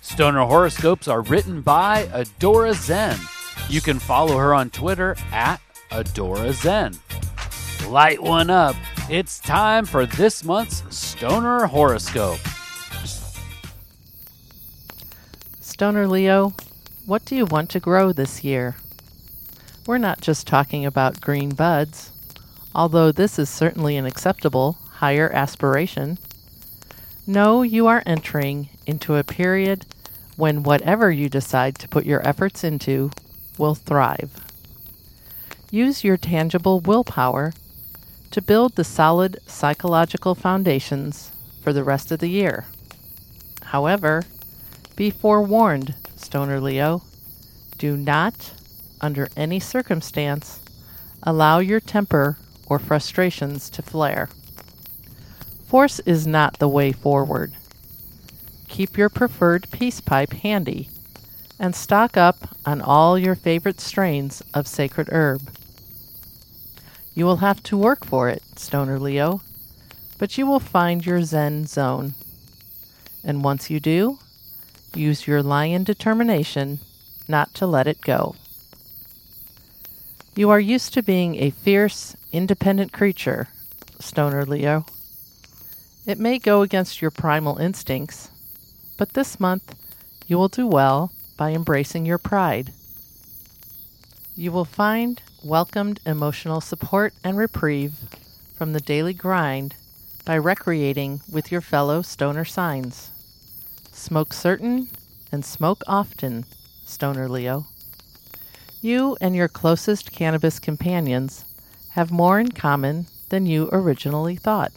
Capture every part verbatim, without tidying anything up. Stoner Horoscopes are written by Adora Zen. You can follow her on Twitter at Adora Zen. Light one up. It's time for this month's Stoner Horoscope. Stoner Leo, what do you want to grow this year? We're not just talking about green buds, although this is certainly an acceptable, higher aspiration. No, you are entering into a period when whatever you decide to put your efforts into will thrive. Use your tangible willpower to build the solid psychological foundations for the rest of the year. However, be forewarned, Stoner Leo, do not, under any circumstance, allow your temper or frustrations to flare. Force is not the way forward. Keep your preferred peace pipe handy and stock up on all your favorite strains of sacred herb. You will have to work for it, Stoner Leo, but you will find your Zen zone. And once you do, use your lion determination not to let it go. You are used to being a fierce, independent creature, Stoner Leo. It may go against your primal instincts, but this month you will do well by embracing your pride. You will find welcomed emotional support and reprieve from the daily grind by recreating with your fellow stoner signs. Smoke certain and smoke often, Stoner Leo. You and your closest cannabis companions have more in common than you originally thought.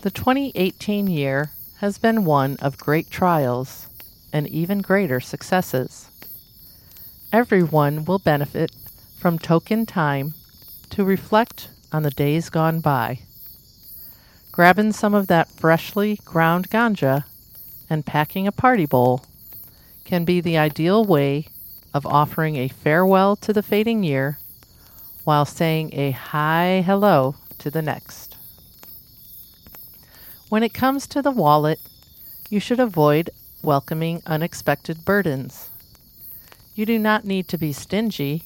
The twenty eighteen year has been one of great trials and even greater successes. Everyone will benefit from token time to reflect on the days gone by. Grabbing some of that freshly ground ganja and packing a party bowl can be the ideal way of offering a farewell to the fading year while saying a high hello to the next. When it comes to the wallet, you should avoid welcoming unexpected burdens. You do not need to be stingy,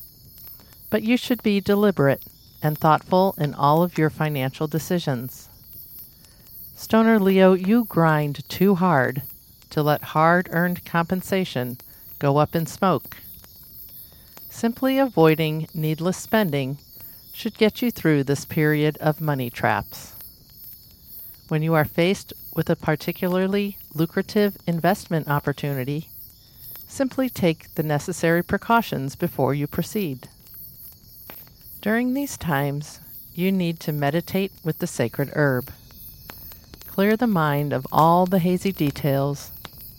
but you should be deliberate and thoughtful in all of your financial decisions. Stoner Leo, you grind too hard to let hard-earned compensation go up in smoke. Simply avoiding needless spending should get you through this period of money traps. When you are faced with a particularly lucrative investment opportunity, simply take the necessary precautions before you proceed. During these times, you need to meditate with the sacred herb. Clear the mind of all the hazy details,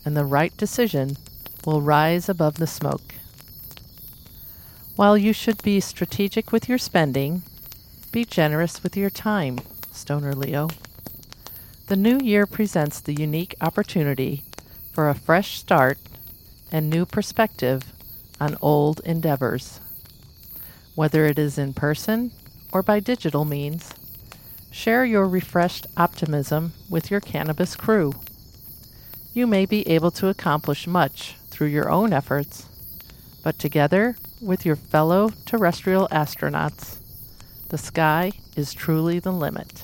and the right decision will rise above the smoke. While you should be strategic with your spending, be generous with your time, Stoner Leo. The new year presents the unique opportunity for a fresh start and new perspective on old endeavors. Whether it is in person or by digital means, share your refreshed optimism with your cannabis crew. You may be able to accomplish much through your own efforts, but together with your fellow terrestrial astronauts, the sky is truly the limit.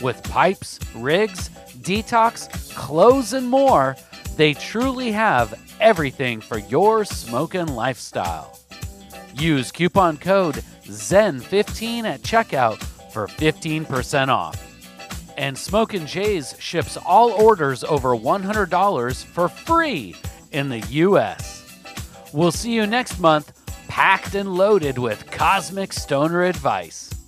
With pipes, rigs, detox, clothes, and more, They truly have everything for your smokin' lifestyle. Use coupon code Zen fifteen at checkout for fifteen percent off. And Smokin' Jays ships all orders over one hundred dollars for free in the U S We'll see you next month, packed and loaded with cosmic stoner advice.